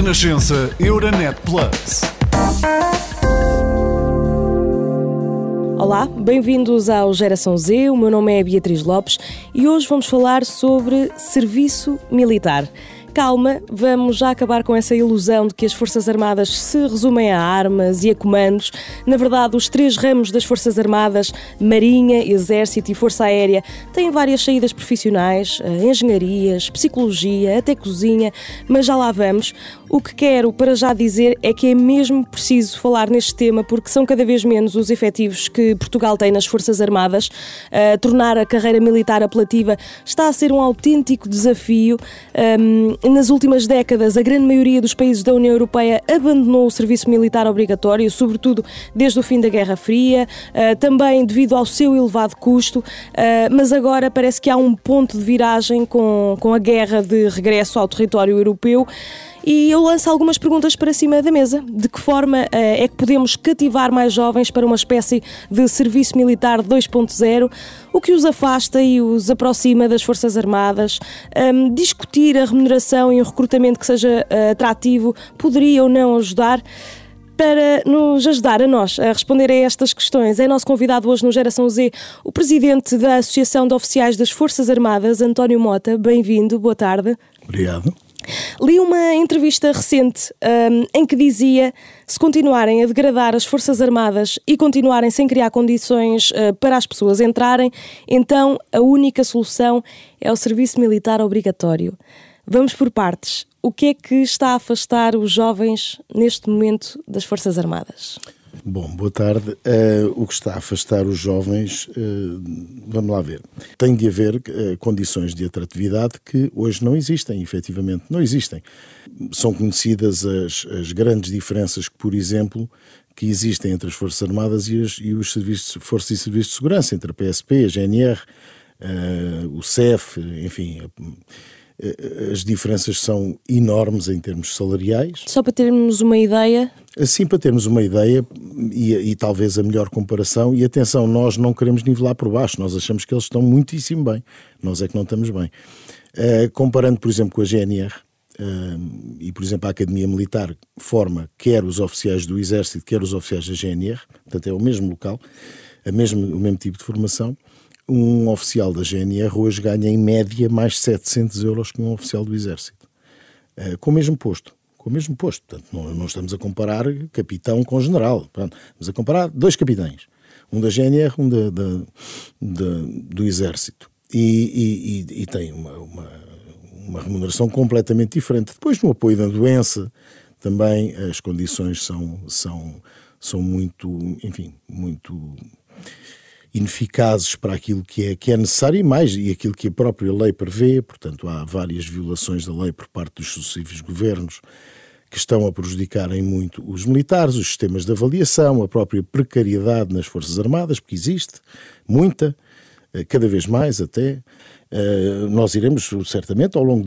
Renascença Euronet Plus. Olá, bem-vindos ao Geração Z. O meu nome é Beatriz Lopes e hoje vamos falar sobre serviço militar. Calma, vamos já acabar com essa ilusão de que as Forças Armadas se resumem a armas e a comandos. Na verdade, os três ramos das Forças Armadas, Marinha, Exército e Força Aérea, têm várias saídas profissionais, engenharias, psicologia, até cozinha, mas já lá vamos. O que quero para já dizer é que é mesmo preciso falar neste tema porque são cada vez menos os efetivos que Portugal tem nas Forças Armadas. Tornar a carreira militar apelativa está a ser um autêntico desafio. Nas últimas décadas, a grande maioria dos países da União Europeia abandonou o serviço militar obrigatório, sobretudo desde o fim da Guerra Fria, também devido ao seu elevado custo, mas agora parece que há um ponto de viragem com a guerra de regresso ao território europeu. E eu lanço algumas perguntas para cima da mesa. De que forma é que podemos cativar mais jovens para uma espécie de serviço militar 2.0? O que os afasta e os aproxima das Forças Armadas? Discutir a remuneração e um recrutamento que seja atrativo poderia ou não ajudar? Para nos ajudar a nós a responder a estas questões, é nosso convidado hoje no Geração Z, o presidente da Associação de Oficiais das Forças Armadas, António Mota. Bem-vindo, boa tarde. Obrigado. Li uma entrevista recente em que dizia: se continuarem a degradar as Forças Armadas e continuarem sem criar condições para as pessoas entrarem, então a única solução é o serviço militar obrigatório. Vamos por partes. O que é que está a afastar os jovens neste momento das Forças Armadas? Bom, boa tarde. O que está a afastar os jovens, vamos lá ver, tem de haver condições de atratividade que hoje não existem, efetivamente não existem. São conhecidas as grandes diferenças, por exemplo, que existem entre as Forças Armadas e os serviços, Forças e Serviços de Segurança, entre a PSP, a GNR, o CEF, enfim... As diferenças são enormes em termos salariais. Só para termos uma ideia? Assim, para termos uma ideia e talvez a melhor comparação. E atenção, nós não queremos nivelar por baixo, nós achamos que eles estão muitíssimo bem, nós é que não estamos bem. Comparando, por exemplo, com a GNR e, por exemplo, a Academia Militar forma quer os oficiais do Exército, quer os oficiais da GNR, portanto é o mesmo local, o mesmo tipo de formação. Um oficial da GNR hoje ganha em média mais 700 euros que um oficial do Exército, com o mesmo posto, portanto não estamos a comparar capitão com general, portanto, estamos a comparar dois capitães, um da GNR, um do Exército, e tem uma remuneração completamente diferente. Depois, no apoio da doença, também as condições são muito, enfim, muito... ineficazes para aquilo que é necessário e mais, e aquilo que a própria lei prevê. Portanto, há várias violações da lei por parte dos sucessivos governos que estão a prejudicar em muito os militares, os sistemas de avaliação, a própria precariedade nas Forças Armadas, porque existe muita, cada vez mais até. Nós iremos, certamente, ao longo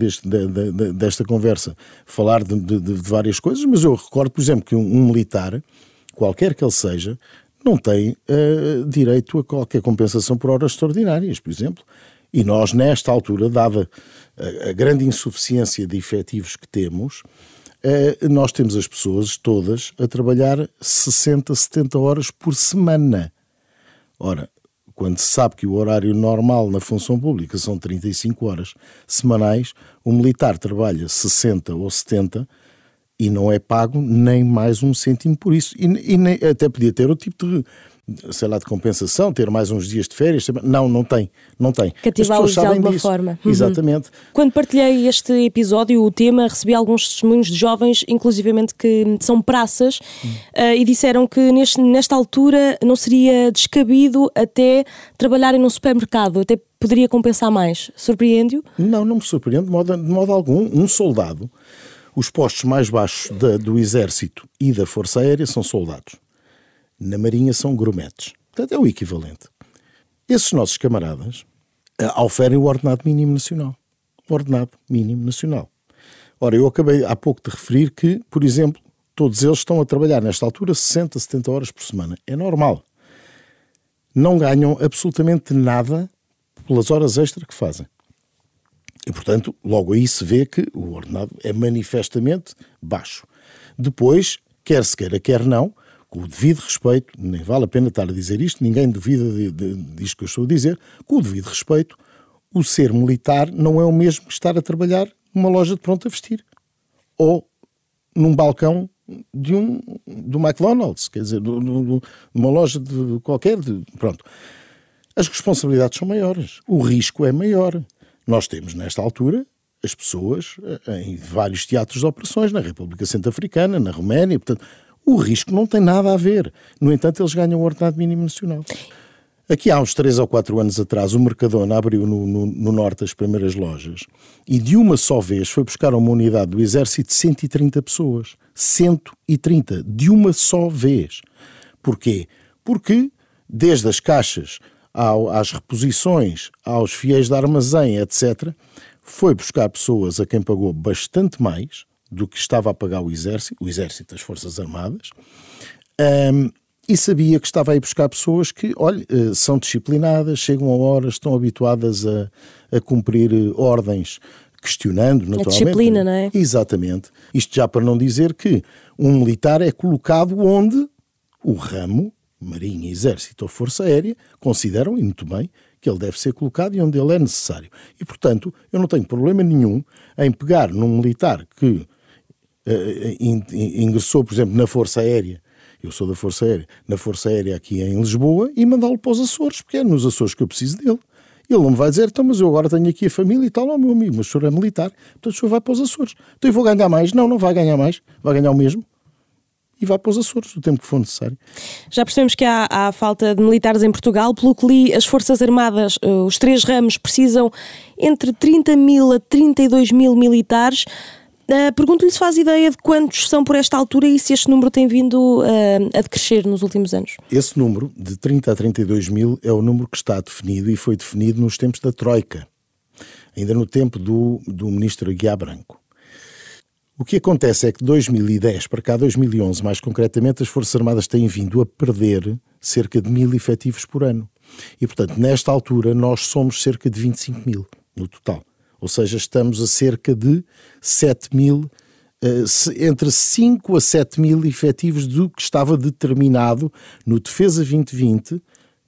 desta conversa, falar de várias coisas, mas eu recordo, por exemplo, que um militar, qualquer que ele seja, não tem direito a qualquer compensação por horas extraordinárias, por exemplo. E nós, nesta altura, dada a grande insuficiência de efetivos que temos, nós temos as pessoas todas a trabalhar 60, 70 horas por semana. Ora, quando se sabe que o horário normal na função pública são 35 horas semanais, o militar trabalha 60 ou 70 e não é pago nem mais um cêntimo por isso. E nem, até podia ter outro tipo de compensação, ter mais uns dias de férias. Não tem. Cativá-los de alguma forma. Exatamente. Quando partilhei este episódio, o tema, recebi alguns testemunhos de jovens, inclusivamente que são praças, e disseram que nesta altura não seria descabido até trabalharem num supermercado, até poderia compensar mais. Surpreende-o? Não me surpreende de modo algum. Um soldado... Os postos mais baixos do Exército e da Força Aérea são soldados. Na Marinha são grumetes. Portanto, é o equivalente. Esses nossos camaradas oferem o ordenado mínimo nacional. Ora, eu acabei há pouco de referir que, por exemplo, todos eles estão a trabalhar, nesta altura, 60, 70 horas por semana. É normal. Não ganham absolutamente nada pelas horas extra que fazem. E, portanto, logo aí se vê que o ordenado é manifestamente baixo. Depois, quer se queira, quer não, com o devido respeito, nem vale a pena estar a dizer isto, ninguém duvida disto que eu estou a dizer, com o devido respeito, o ser militar não é o mesmo que estar a trabalhar numa loja de pronto a vestir. Ou num balcão do McDonald's, quer dizer, numa loja de qualquer... Pronto. As responsabilidades são maiores, o risco é maior. Nós temos, nesta altura, as pessoas em vários teatros de operações, na República Centro-Africana, na Roménia, portanto, o risco não tem nada a ver. No entanto, eles ganham o ordenado mínimo nacional. Aqui há uns 3 ou 4 anos atrás, o Mercadona abriu no Norte as primeiras lojas e de uma só vez foi buscar uma unidade do Exército de 130 pessoas. 130, de uma só vez. Porquê? Porque desde as caixas às reposições, aos fiéis de armazém, etc., foi buscar pessoas a quem pagou bastante mais do que estava a pagar o Exército das Forças Armadas, e sabia que estava a ir buscar pessoas que, olha, são disciplinadas, chegam a horas, estão habituadas a cumprir ordens, questionando naturalmente. A disciplina, não é? Exatamente. Isto já para não dizer que um militar é colocado onde o ramo, Marinha, Exército ou Força Aérea, consideram, e muito bem, que ele deve ser colocado e onde ele é necessário. E, portanto, eu não tenho problema nenhum em pegar num militar que ingressou, por exemplo, na Força Aérea, eu sou da Força Aérea, na Força Aérea aqui em Lisboa, e mandá-lo para os Açores, porque é nos Açores que eu preciso dele. Ele não me vai dizer, então, mas eu agora tenho aqui a família e tal, ó, meu amigo, mas o senhor é militar, então o senhor vai para os Açores. Então eu vou ganhar mais? Não, não vai ganhar mais, vai ganhar o mesmo. E vá para os Açores, o tempo que for necessário. Já percebemos que há falta de militares em Portugal. Pelo que li, as Forças Armadas, os 3 ramos, precisam entre 30 mil a 32 mil militares. Pergunto-lhe se faz ideia de quantos são por esta altura e se este número tem vindo a decrescer nos últimos anos. Esse número, de 30 a 32 mil, é o número que está definido e foi definido nos tempos da Troika, ainda no tempo do ministro Aguiar Branco. O que acontece é que de 2010 para cá, 2011 mais concretamente, as Forças Armadas têm vindo a perder cerca de 1000 efetivos por ano. E, portanto, nesta altura nós somos cerca de 25 mil no total. Ou seja, estamos a cerca de 7 mil, entre 5 a 7 mil efetivos do que estava determinado no Defesa 2020,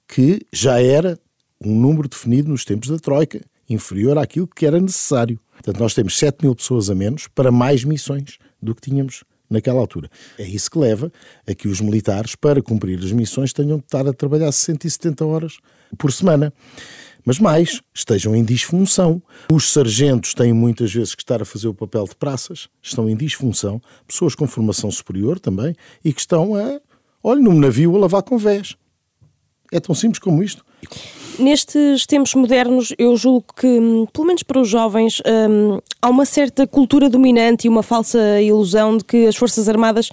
que já era um número definido nos tempos da Troika, inferior àquilo que era necessário. Portanto, nós temos 7 mil pessoas a menos para mais missões do que tínhamos naquela altura. É isso que leva a que os militares, para cumprir as missões, tenham de estar a trabalhar 170 horas por semana. Mas mais, estejam em disfunção. Os sargentos têm muitas vezes que estar a fazer o papel de praças, estão em disfunção, pessoas com formação superior também, e que estão num navio a lavar convés. É tão simples como isto. Nestes tempos modernos, eu julgo que, pelo menos para os jovens, há uma certa cultura dominante e uma falsa ilusão de que as Forças Armadas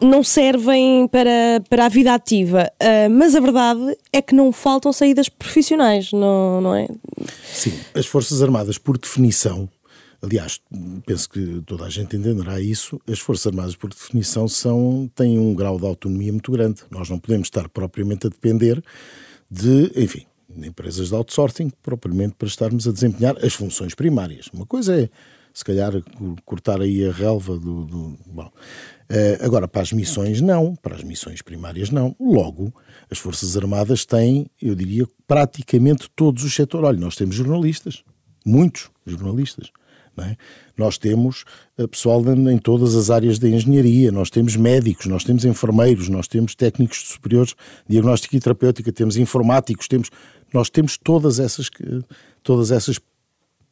não servem para a vida ativa. Mas a verdade é que não faltam saídas profissionais, não é? Sim, as Forças Armadas, por definição, aliás, penso que toda a gente entenderá isso, as Forças Armadas, por definição, têm um grau de autonomia muito grande. Nós não podemos estar propriamente a depender de empresas de outsourcing, propriamente para estarmos a desempenhar as funções primárias. Uma coisa é, se calhar, cortar aí a relva agora, para as missões não, para as missões primárias não. Logo, as Forças Armadas têm, eu diria, praticamente todos os setores. Olha, nós temos jornalistas, muitos jornalistas, não é? Nós temos pessoal em todas as áreas da engenharia, nós temos médicos, nós temos enfermeiros, nós temos técnicos superiores de diagnóstica e terapêutica, temos informáticos, nós temos todas essas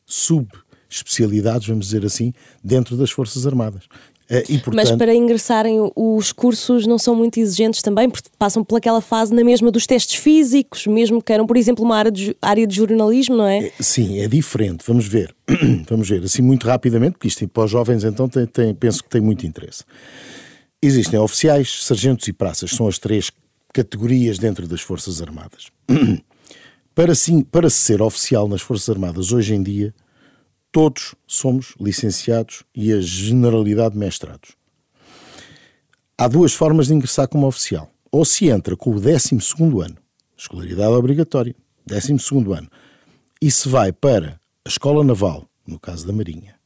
subespecialidades, vamos dizer assim, dentro das Forças Armadas. E, portanto, mas para ingressarem os cursos não são muito exigentes também, porque passam pelaquela fase na mesma dos testes físicos, mesmo que eram, por exemplo, uma área de jornalismo, não é? Sim, é diferente, vamos ver assim muito rapidamente, porque isto para os jovens então penso que tem muito interesse. Existem oficiais, sargentos e praças, são as 3 categorias dentro das Forças Armadas. Para ser oficial nas Forças Armadas hoje em dia, todos somos licenciados e a generalidade mestrados. Há 2 formas de ingressar como oficial. Ou se entra com o 12º ano, escolaridade obrigatória, 12º ano, e se vai para a Escola Naval, no caso da Marinha,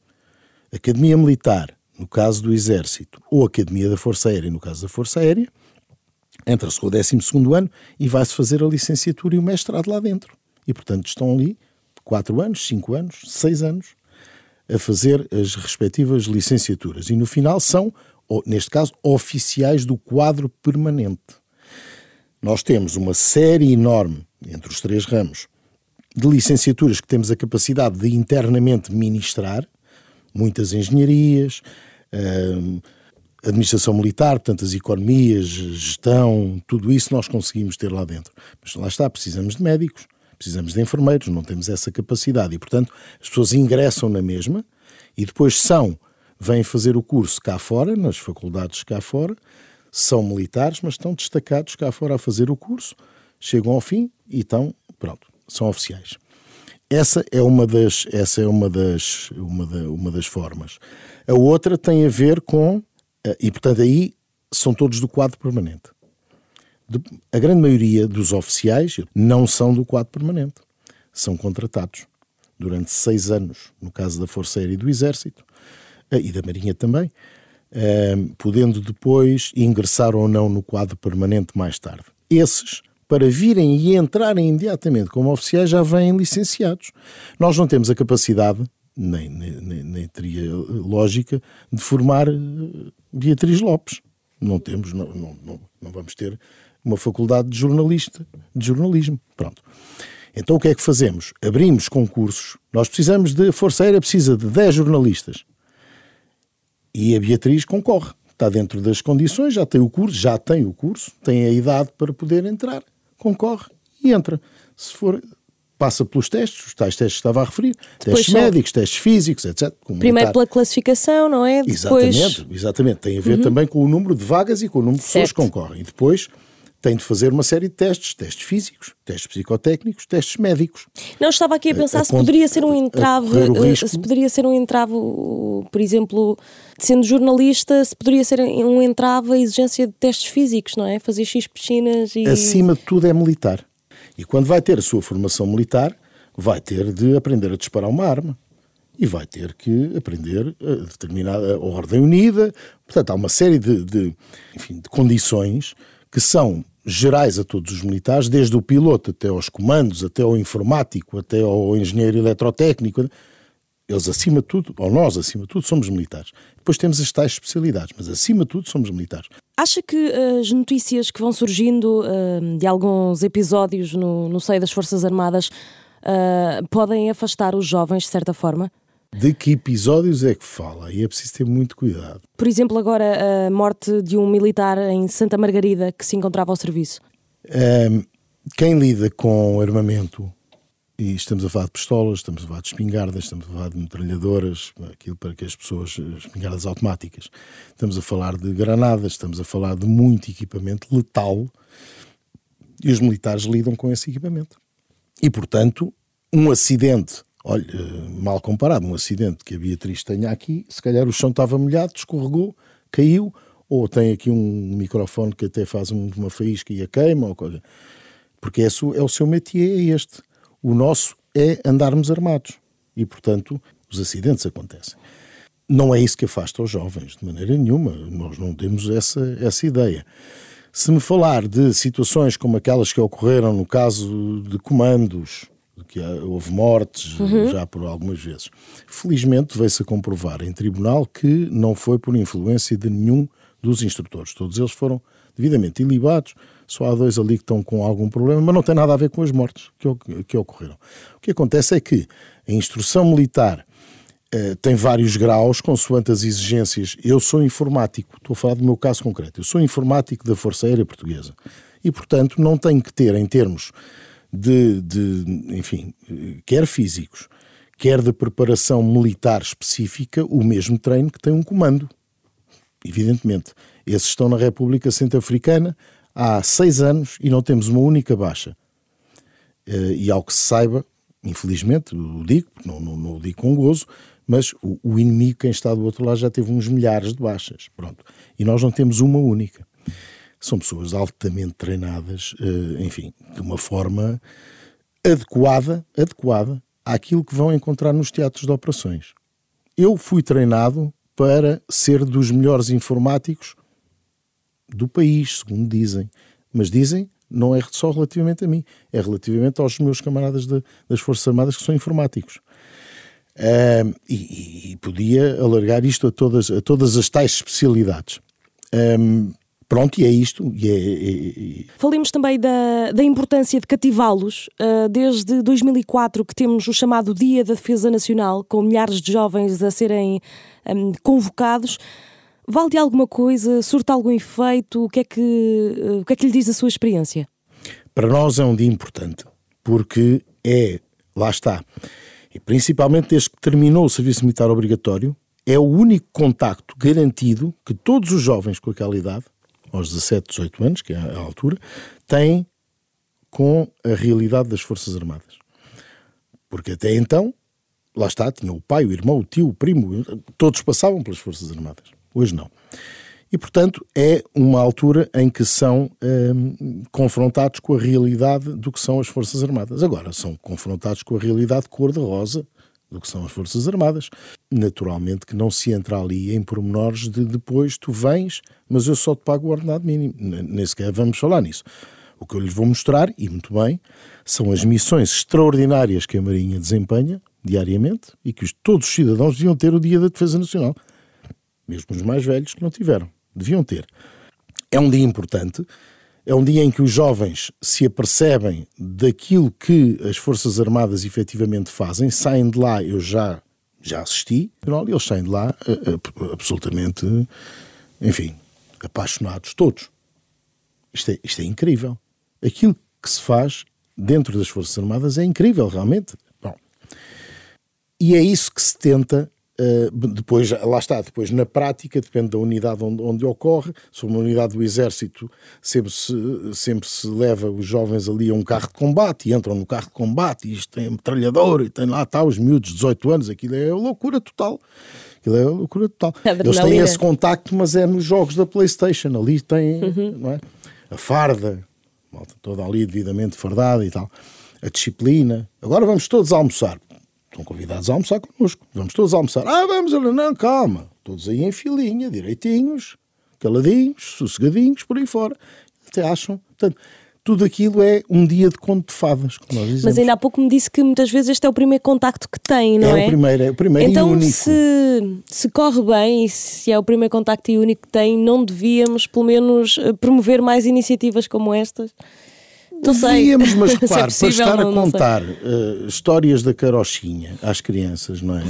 a Academia Militar, no caso do Exército, ou a Academia da Força Aérea, no caso da Força Aérea, entra-se com o 12º ano e vai-se fazer a licenciatura e o mestrado lá dentro. E, portanto, estão ali 4 anos, 5 anos, 6 anos, a fazer as respectivas licenciaturas. E, no final, são, neste caso, oficiais do quadro permanente. Nós temos uma série enorme, entre os 3 ramos, de licenciaturas que temos a capacidade de internamente ministrar, muitas engenharias, administração militar, portanto, as economias, gestão, tudo isso nós conseguimos ter lá dentro. Mas lá está, precisamos de médicos, precisamos de enfermeiros, não temos essa capacidade e, portanto, as pessoas ingressam na mesma e depois vêm fazer o curso cá fora, nas faculdades cá fora, são militares, mas estão destacados cá fora a fazer o curso, chegam ao fim e estão, pronto, são oficiais. Essa é uma das formas. A outra tem a ver com, e portanto aí são todos do quadro permanente. A grande maioria dos oficiais não são do quadro permanente. São contratados durante 6 anos, no caso da Força Aérea e do Exército, e da Marinha também, podendo depois ingressar ou não no quadro permanente mais tarde. Esses, para virem e entrarem imediatamente como oficiais, já vêm licenciados. Nós não temos a capacidade, nem teria lógica, de formar Beatriz Lopes. Não temos, não vamos ter uma faculdade de jornalismo. Pronto. Então o que é que fazemos? Abrimos concursos. Nós precisamos de... A Força Aérea precisa de 10 jornalistas. E a Beatriz concorre. Está dentro das condições, já tem o curso, tem a idade para poder entrar. Concorre e entra. Se for, passa pelos testes, os tais testes que estava a referir, depois testes médicos, testes físicos, etc. Primeiro pela classificação, não é? Depois... Exatamente. Tem a ver também com o número de vagas e com o número de pessoas que concorrem. E depois tem de fazer uma série de testes, testes físicos, testes psicotécnicos, testes médicos. Não, estava aqui a pensar se poderia ser um entrave, por exemplo, sendo jornalista, se poderia ser um entrave a exigência de testes físicos, não é? Fazer X piscinas e... Acima de tudo é militar. E quando vai ter a sua formação militar, vai ter de aprender a disparar uma arma. E vai ter que aprender a determinada ordem unida. Portanto, há uma série de condições que são gerais a todos os militares, desde o piloto até aos comandos, até ao informático, até ao engenheiro eletrotécnico. Eles, acima de tudo, ou nós, acima de tudo, somos militares. Depois temos as tais especialidades, mas, acima de tudo, somos militares. Acha que as notícias que vão surgindo de alguns episódios no seio das Forças Armadas podem afastar os jovens, de certa forma? De que episódios é que fala? E é preciso ter muito cuidado. Por exemplo, agora a morte de um militar em Santa Margarida que se encontrava ao serviço. Quem lida com armamento, e estamos a falar de pistolas, estamos a falar de espingardas, estamos a falar de metralhadoras, aquilo para que as pessoas... espingardas automáticas. Estamos a falar de granadas, estamos a falar de muito equipamento letal e os militares lidam com esse equipamento. E, portanto, um acidente... Olha, mal comparado, um acidente que a Beatriz tenha aqui, se calhar o chão estava molhado, escorregou, caiu, ou tem aqui um microfone que até faz uma faísca e a queima, ou coisa. Porque é o seu métier, é este. O nosso é andarmos armados. E, portanto, os acidentes acontecem. Não é isso que afasta os jovens, de maneira nenhuma. Nós não temos essa ideia. Se me falar de situações como aquelas que ocorreram no caso de comandos... que houve mortes já por algumas vezes. Felizmente veio-se a comprovar em tribunal que não foi por influência de nenhum dos instrutores. Todos eles foram devidamente ilibados, só há 2 ali que estão com algum problema, mas não tem nada a ver com as mortes que ocorreram. O que acontece é que a instrução militar tem vários graus, consoante as exigências. Eu sou informático, estou a falar do meu caso concreto, eu sou informático da Força Aérea Portuguesa e, portanto, não tenho que ter, em termos enfim, quer físicos, quer de preparação militar específica, o mesmo treino que tem um comando, evidentemente. Esses estão na República Centro-Africana há 6 anos e não temos uma única baixa. E ao que se saiba, infelizmente, o digo, não o digo com gozo, mas o inimigo, quem está do outro lado, já teve uns milhares de baixas. Pronto. E nós não temos uma única. São pessoas altamente treinadas, enfim, de uma forma adequada àquilo que vão encontrar nos teatros de operações. Eu fui treinado para ser dos melhores informáticos do país, segundo dizem. Mas dizem, não é só relativamente a mim, é relativamente aos meus camaradas das Forças Armadas que são informáticos. E podia alargar isto a todas as tais especialidades. Pronto, e é isto. Falemos também da importância de cativá-los. Desde 2004 que temos o chamado Dia da Defesa Nacional, com milhares de jovens a serem convocados. Vale de alguma coisa? Surta algum efeito? O que é que lhe diz a sua experiência? Para nós é um dia importante, porque lá está, e principalmente desde que terminou o serviço militar obrigatório, é o único contacto garantido que todos os jovens com aquela idade, aos 17, 18 anos, que é a altura, têm com a realidade das Forças Armadas. Porque até então, lá está, tinha o pai, o irmão, o tio, o primo, todos passavam pelas Forças Armadas. Hoje não. E, portanto, é uma altura em que são confrontados com a realidade do que são as Forças Armadas. Agora, são confrontados com a realidade cor-de-rosa do que são as Forças Armadas. Naturalmente que não se entra ali em pormenores de depois tu vens, mas eu só te pago o ordenado mínimo. Nem sequer vamos falar nisso. O que eu lhes vou mostrar, e muito bem, são as missões extraordinárias que a Marinha desempenha diariamente e que todos os cidadãos deviam ter o Dia da Defesa Nacional. Mesmo os mais velhos que não tiveram, deviam ter. É um dia importante, é um dia em que os jovens se apercebem daquilo que as Forças Armadas efetivamente fazem, saem de lá, eu já assisti, e eles saem de lá absolutamente, enfim, apaixonados todos. Isto é incrível. Aquilo que se faz dentro das Forças Armadas é incrível, realmente. Bom, e é isso que se tenta. Depois, lá está, depois na prática, depende da unidade onde ocorre. Se uma unidade do Exército sempre se leva os jovens ali a um carro de combate e entram no carro de combate e isto tem metralhador e tem lá está os miúdos de 18 anos, aquilo é loucura total. Eles têm esse contacto, mas é nos jogos da PlayStation, ali tem não é? A farda, toda ali devidamente fardada e tal, a disciplina. Agora vamos todos almoçar. Estão convidados a almoçar connosco. Vamos todos almoçar. Vamos, não, calma. Todos aí em filinha, direitinhos, caladinhos, sossegadinhos, por aí fora. Até acham. Portanto, tudo aquilo é um dia de conto de fadas, como nós dizemos. Mas ainda há pouco me disse que muitas vezes este é o primeiro contacto que tem, não é? É o primeiro então, e único. Então, se corre bem e se é o primeiro contacto e único que tem, não devíamos, pelo menos, promover mais iniciativas como estas? Devíamos, mas repare, para estar a contar histórias da carochinha às crianças, não é?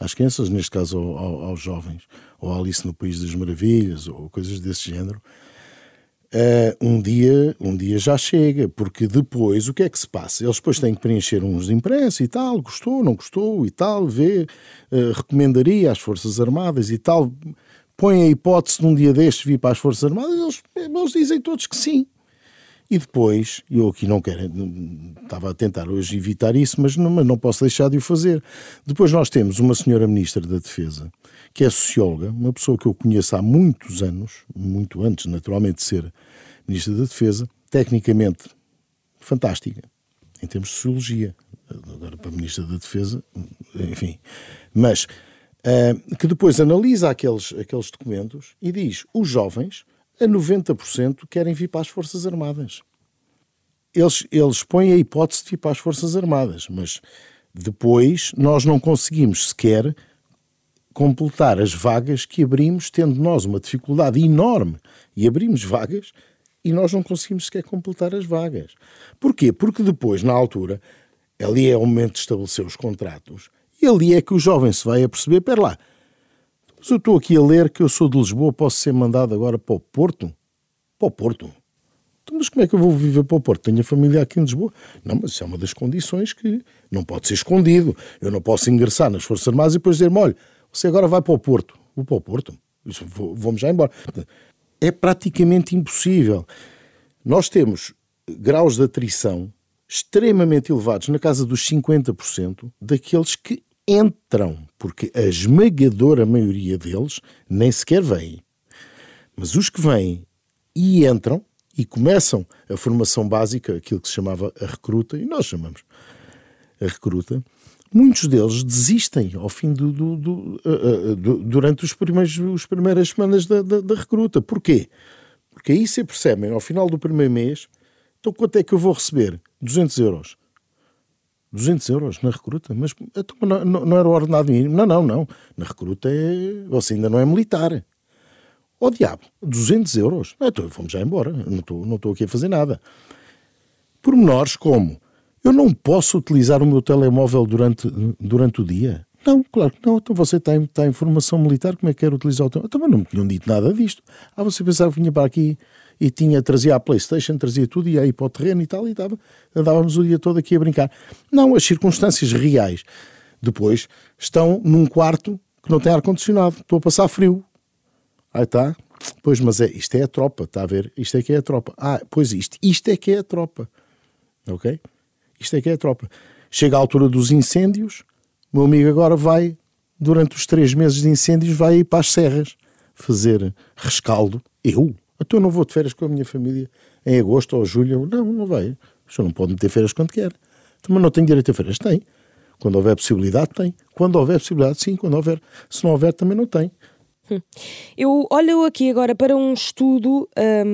Às crianças, neste caso aos jovens, ou à Alice no País das Maravilhas, ou coisas desse género, um dia já chega, porque depois o que é que se passa? Eles depois têm que preencher uns impressos e tal, gostou, não gostou e tal, vê, recomendaria às Forças Armadas e tal, põe a hipótese de um dia deste vir para as Forças Armadas, eles dizem todos que sim. E depois, eu aqui não quero, estava a tentar hoje evitar isso, mas não posso deixar de o fazer. Depois nós temos uma senhora Ministra da Defesa, que é socióloga, uma pessoa que eu conheço há muitos anos, muito antes naturalmente de ser Ministra da Defesa, tecnicamente fantástica, em termos de sociologia, agora para a Ministra da Defesa, enfim, mas que depois analisa aqueles documentos e diz, os jovens... a 90% querem vir para as Forças Armadas. Eles põem a hipótese de vir para as Forças Armadas, mas depois nós não conseguimos sequer completar as vagas que abrimos, tendo nós uma dificuldade enorme, e abrimos vagas e nós não conseguimos sequer completar as vagas. Porquê? Porque depois, na altura, ali é o momento de estabelecer os contratos, e ali é que o jovem se vai aperceber, espera lá, mas eu estou aqui a ler que eu sou de Lisboa, posso ser mandado agora para o Porto? Para o Porto? Então, mas como é que eu vou viver para o Porto? Tenho a família aqui em Lisboa? Não, mas isso é uma das condições que não pode ser escondido. Eu não posso ingressar nas Forças Armadas e depois dizer-me, olha, você agora vai para o Porto. Vou para o Porto? Vamos já embora. É praticamente impossível. Nós temos graus de atrição extremamente elevados, na casa dos 50%, daqueles que entram, porque a esmagadora maioria deles nem sequer vêm. Mas os que vêm e entram e começam a formação básica, aquilo que se chamava a recruta, e nós chamamos recruta, muitos deles desistem ao fim durante as primeiras semanas da recruta. Porquê? Porque aí se percebem, ao final do primeiro mês, então quanto é que eu vou receber? 200 euros. 200 euros na recruta? Mas não era o ordenado mínimo. Não. Na recruta você ainda não é militar. Ó diabo, 200 euros? Então vamos já embora, não estou aqui a fazer nada. Pormenores como, eu não posso utilizar o meu telemóvel durante o dia? Não, claro que não. Então você tem informação militar, como é que quer utilizar o telemóvel? Também não me tinham dito nada disto. Você pensava que vinha para aqui e trazia a Playstation, trazia tudo, ia aí para o terreno e tal, e andávamos o dia todo aqui a brincar. Não, as circunstâncias reais. Depois estão num quarto que não tem ar-condicionado, estou a passar frio. Aí está, pois, mas isto é a tropa, está a ver? Isto é que é a tropa. Pois isto é que é a tropa. Ok? Isto é que é a tropa. Chega a altura dos incêndios, o meu amigo agora vai, durante os 3 meses de incêndios, vai ir para as serras fazer rescaldo. Eu? Então eu não vou de férias com a minha família em agosto ou julho. Não vai. O senhor não pode meter férias quando quer. Mas não tem direito a férias? Tem. Quando houver possibilidade, tem. Quando houver possibilidade, sim. Quando houver. Se não houver, também não tem. Eu olho aqui agora para um estudo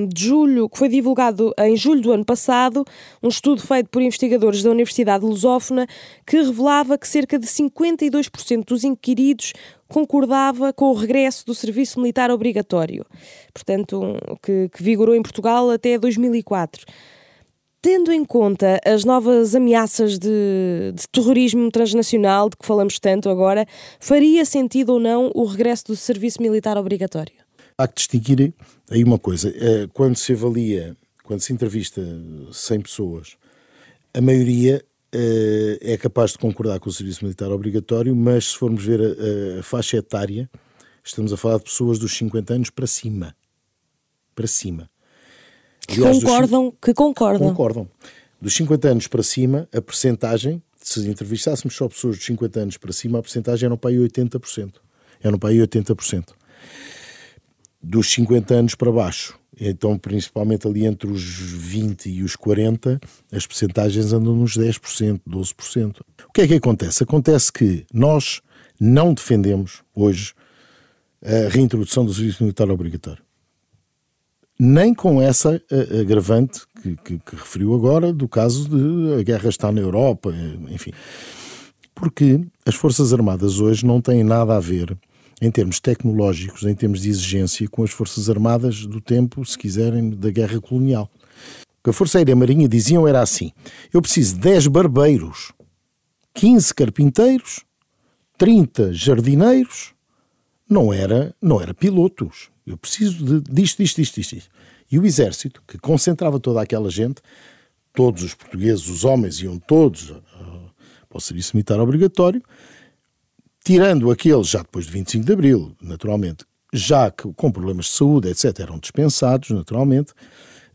de julho, que foi divulgado em julho do ano passado, um estudo feito por investigadores da Universidade Lusófona, que revelava que cerca de 52% dos inquiridos concordava com o regresso do serviço militar obrigatório, portanto, que vigorou em Portugal até 2004. Tendo em conta as novas ameaças de terrorismo transnacional, de que falamos tanto agora, faria sentido ou não o regresso do serviço militar obrigatório? Há que distinguir aí uma coisa. Quando se avalia, quando se entrevista 100 pessoas, a maioria é capaz de concordar com o serviço militar obrigatório, mas se formos ver a faixa etária, estamos a falar de pessoas dos 50 anos para cima. Para cima. Que concordam. Dos 50 anos para cima, a percentagem, se entrevistássemos só pessoas dos 50 anos para cima, a percentagem era para aí 80%. Dos 50 anos para baixo, então principalmente ali entre os 20 e os 40, as percentagens andam nos 10%, 12%. O que é que acontece? Acontece que nós não defendemos hoje a reintrodução do serviço militar obrigatório. Nem com essa agravante que referiu agora, do caso de a guerra está na Europa, enfim. Porque as Forças Armadas hoje não têm nada a ver, em termos tecnológicos, em termos de exigência, com as Forças Armadas do tempo, se quiserem, da guerra colonial. O que a Força Aérea e a Marinha diziam era assim, eu preciso de 10 barbeiros, 15 carpinteiros, 30 jardineiros, não era pilotos. Eu preciso disto. E o Exército, que concentrava toda aquela gente, todos os portugueses, os homens, iam todos para o serviço militar obrigatório, tirando aqueles, já depois de 25 de Abril, naturalmente, já que com problemas de saúde, etc., eram dispensados, naturalmente,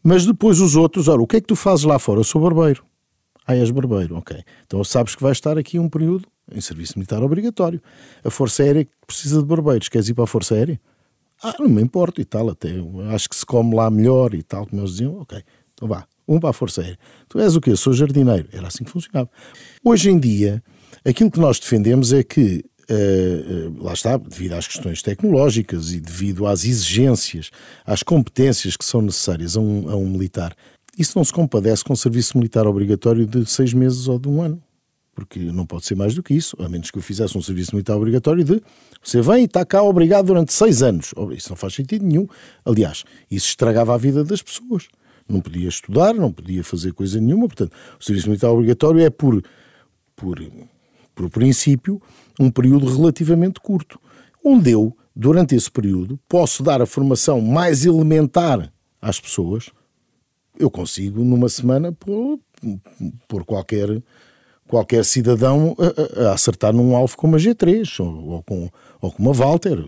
mas depois os outros, ora, o que é que tu fazes lá fora? Eu sou barbeiro. És barbeiro, ok. Então sabes que vais estar aqui um período em serviço militar obrigatório. A Força Aérea precisa de barbeiros. Queres ir para a Força Aérea? Não me importa e tal, até acho que se come lá melhor e tal, como eles diziam, ok, então vá, um para a Força Aérea. Tu és o quê? Sou jardineiro. Era assim que funcionava. Hoje em dia, aquilo que nós defendemos é que, lá está, devido às questões tecnológicas e devido às exigências, às competências que são necessárias a um militar, isso não se compadece com um serviço militar obrigatório de 6 meses ou de 1 ano. Porque não pode ser mais do que isso, a menos que eu fizesse um serviço militar obrigatório de você vem e está cá obrigado durante 6 anos. Isso não faz sentido nenhum. Aliás, isso estragava a vida das pessoas. Não podia estudar, não podia fazer coisa nenhuma. Portanto, o serviço militar obrigatório é, por princípio, um período relativamente curto, onde eu, durante esse período, posso dar a formação mais elementar às pessoas. Eu consigo, numa semana, pôr qualquer cidadão a acertar num alvo com uma G3 ou com uma Walter,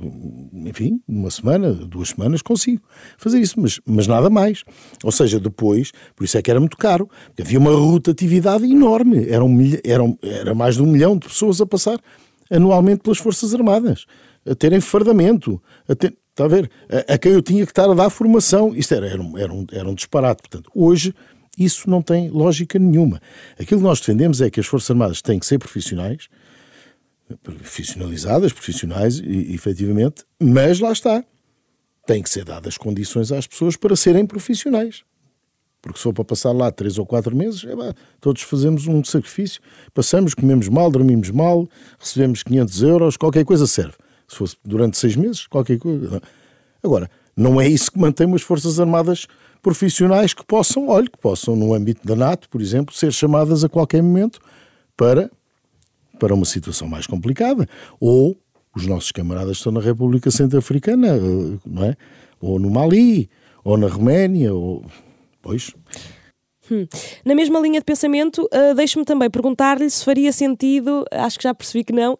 enfim, uma semana, 2 semanas consigo fazer isso, mas nada mais. Ou seja, depois, por isso é que era muito caro, porque havia uma rotatividade enorme, era mais de 1 milhão de pessoas a passar anualmente pelas Forças Armadas, a terem fardamento, está a ver, a quem eu tinha que estar a dar formação. Isto era um disparate. Portanto, hoje Isso não tem lógica nenhuma. Aquilo que nós defendemos é que as Forças Armadas têm que ser profissionais, profissionalizadas, profissionais, efetivamente, mas lá está. Têm que ser dadas condições às pessoas para serem profissionais. Porque se for para passar lá 3 ou 4 meses, todos fazemos um sacrifício, passamos, comemos mal, dormimos mal, recebemos 500 €, qualquer coisa serve. Se fosse durante 6 meses, qualquer coisa... Não. Agora, não é isso que mantém umas Forças Armadas profissionais que possam, olha, que possam, no âmbito da NATO, por exemplo, ser chamadas a qualquer momento para uma situação mais complicada. Ou os nossos camaradas estão na República Centro-Africana, não é? Ou no Mali, ou na Roménia, ou... Pois. Na mesma linha de pensamento, deixe-me também perguntar-lhe se faria sentido, acho que já percebi que não,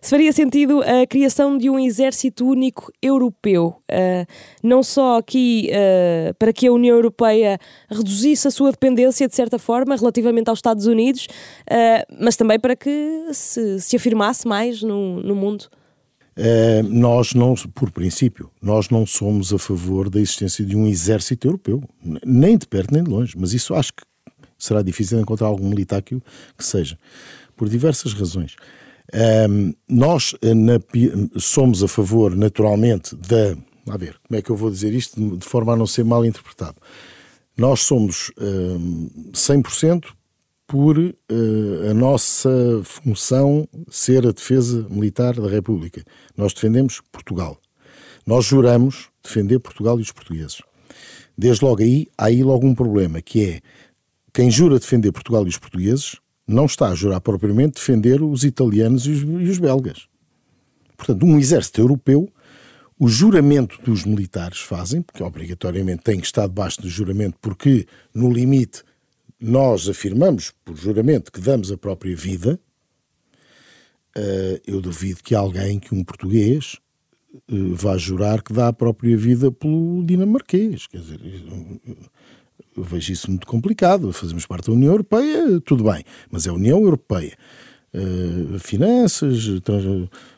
se faria sentido a criação de um exército único europeu, não só aqui para que a União Europeia reduzisse a sua dependência, de certa forma, relativamente aos Estados Unidos, mas também para que se afirmasse mais no mundo. Nós não, por princípio, nós não somos a favor da existência de um exército europeu, nem de perto nem de longe, mas isso acho que será difícil encontrar algum militar que seja, por diversas razões. Nós somos a favor, naturalmente, a ver, como é que eu vou dizer isto de forma a não ser mal interpretado? Nós somos 100% por a nossa função ser a defesa militar da República. Nós defendemos Portugal. Nós juramos defender Portugal e os portugueses. Desde logo aí, há aí logo um problema, que é quem jura defender Portugal e os portugueses não está a jurar propriamente defender os italianos e os belgas. Portanto, um exército europeu, o juramento dos militares fazem, porque obrigatoriamente tem que estar debaixo do juramento, porque no limite... Nós afirmamos, por juramento, que damos a própria vida. Eu duvido que alguém, que um português, vá jurar que dá a própria vida pelo dinamarquês. Quer dizer, eu vejo isso muito complicado. Fazemos parte da União Europeia, tudo bem, mas é a União Europeia. Finanças,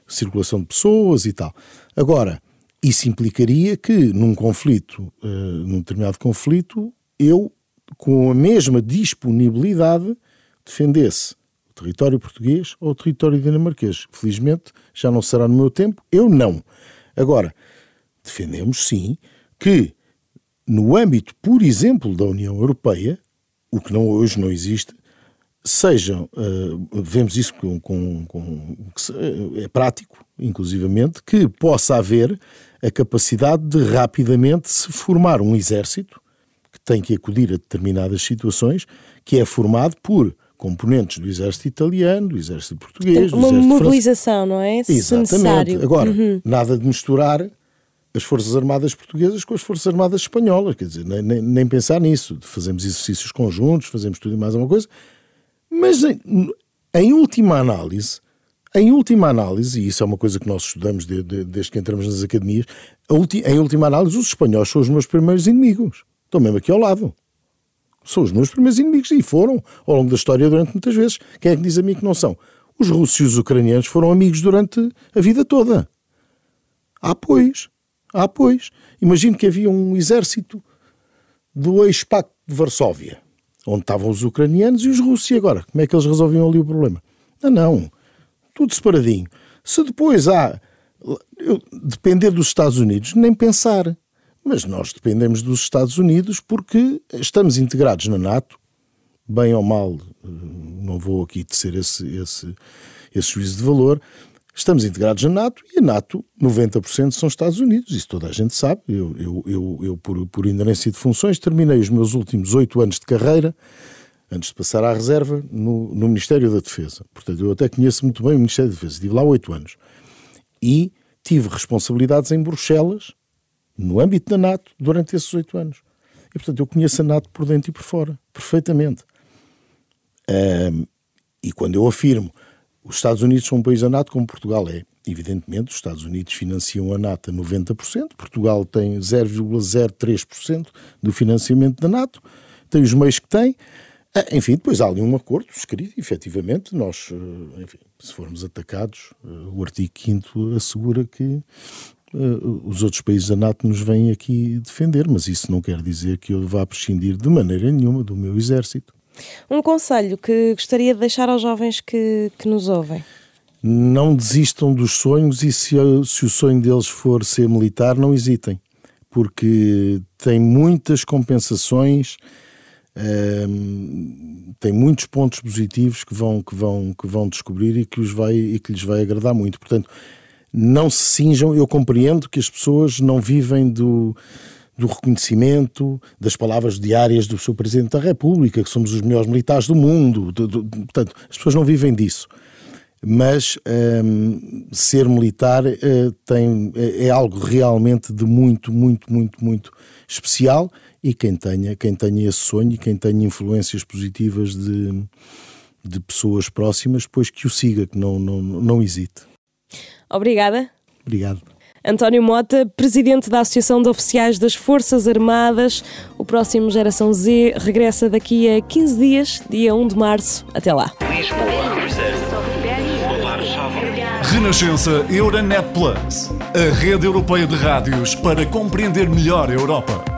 circulação de pessoas e tal. Agora, isso implicaria que, num determinado conflito, eu... com a mesma disponibilidade, defendesse o território português ou o território dinamarquês. Felizmente, já não será no meu tempo, eu não. Agora, defendemos sim que, no âmbito, por exemplo, da União Europeia, o que hoje não existe, sejam, vemos isso é prático, inclusivamente, que possa haver a capacidade de rapidamente se formar um exército que tem que acudir a determinadas situações, que é formado por componentes do exército italiano, do exército português, do exército francês. Uma mobilização, não é? Exatamente. Necessário. Agora, nada de misturar as Forças Armadas portuguesas com as Forças Armadas espanholas, quer dizer, nem pensar nisso. Fazemos exercícios conjuntos, fazemos tudo e mais alguma coisa, mas em última análise, e isso é uma coisa que nós estudamos desde que entramos nas academias, em última análise, os espanhóis são os meus primeiros inimigos. Estão mesmo aqui ao lado. São os meus primeiros inimigos e foram, ao longo da história, durante muitas vezes. Quem é que diz a mim que não são? Os russos e os ucranianos foram amigos durante a vida toda. Há, pois. Imagino que havia um exército do ex-pacto de Varsóvia, onde estavam os ucranianos e os russos. E agora? Como é que eles resolviam ali o problema? Não. Tudo separadinho. Se depois depender dos Estados Unidos, nem pensar. Mas nós dependemos dos Estados Unidos porque estamos integrados na NATO, bem ou mal, não vou aqui tecer esse juízo de valor, estamos integrados na NATO e a NATO, 90% são Estados Unidos, isso toda a gente sabe. Eu por inerência de funções, terminei os meus últimos 8 anos de carreira, antes de passar à reserva, no Ministério da Defesa. Portanto, eu até conheço muito bem o Ministério da Defesa, estive lá 8 anos. E tive responsabilidades em Bruxelas, no âmbito da NATO, durante esses 8 anos. E, portanto, eu conheço a NATO por dentro e por fora, perfeitamente. E quando eu afirmo os Estados Unidos são um país da NATO como Portugal é, evidentemente os Estados Unidos financiam a NATO a 90%, Portugal tem 0,03% do financiamento da NATO, tem os meios que tem, enfim, depois há ali um acordo escrito, efetivamente, nós, enfim, se formos atacados, o artigo 5º assegura que os outros países da NATO nos vêm aqui defender, mas isso não quer dizer que eu vá prescindir de maneira nenhuma do meu exército. Um conselho que gostaria de deixar aos jovens que nos ouvem? Não desistam dos sonhos, e se o sonho deles for ser militar, não hesitem, porque tem muitas compensações, tem muitos pontos positivos que vão descobrir e que lhes vai agradar muito. Portanto, não se cinjam. Eu compreendo que as pessoas não vivem do reconhecimento, das palavras diárias do seu Presidente da República, que somos os melhores militares do mundo. Portanto, as pessoas não vivem disso. Mas ser militar é algo realmente de muito, muito, muito, muito especial, e quem tenha esse sonho e quem tenha influências positivas de pessoas próximas, pois que o siga, que não hesite. Obrigada. Obrigado. António Mota, Presidente da Associação de Oficiais das Forças Armadas. O próximo Geração Z regressa daqui a 15 dias, dia 1 de março. Até lá. Renascença Euronet Plus, a rede europeia de rádios para compreender melhor a Europa.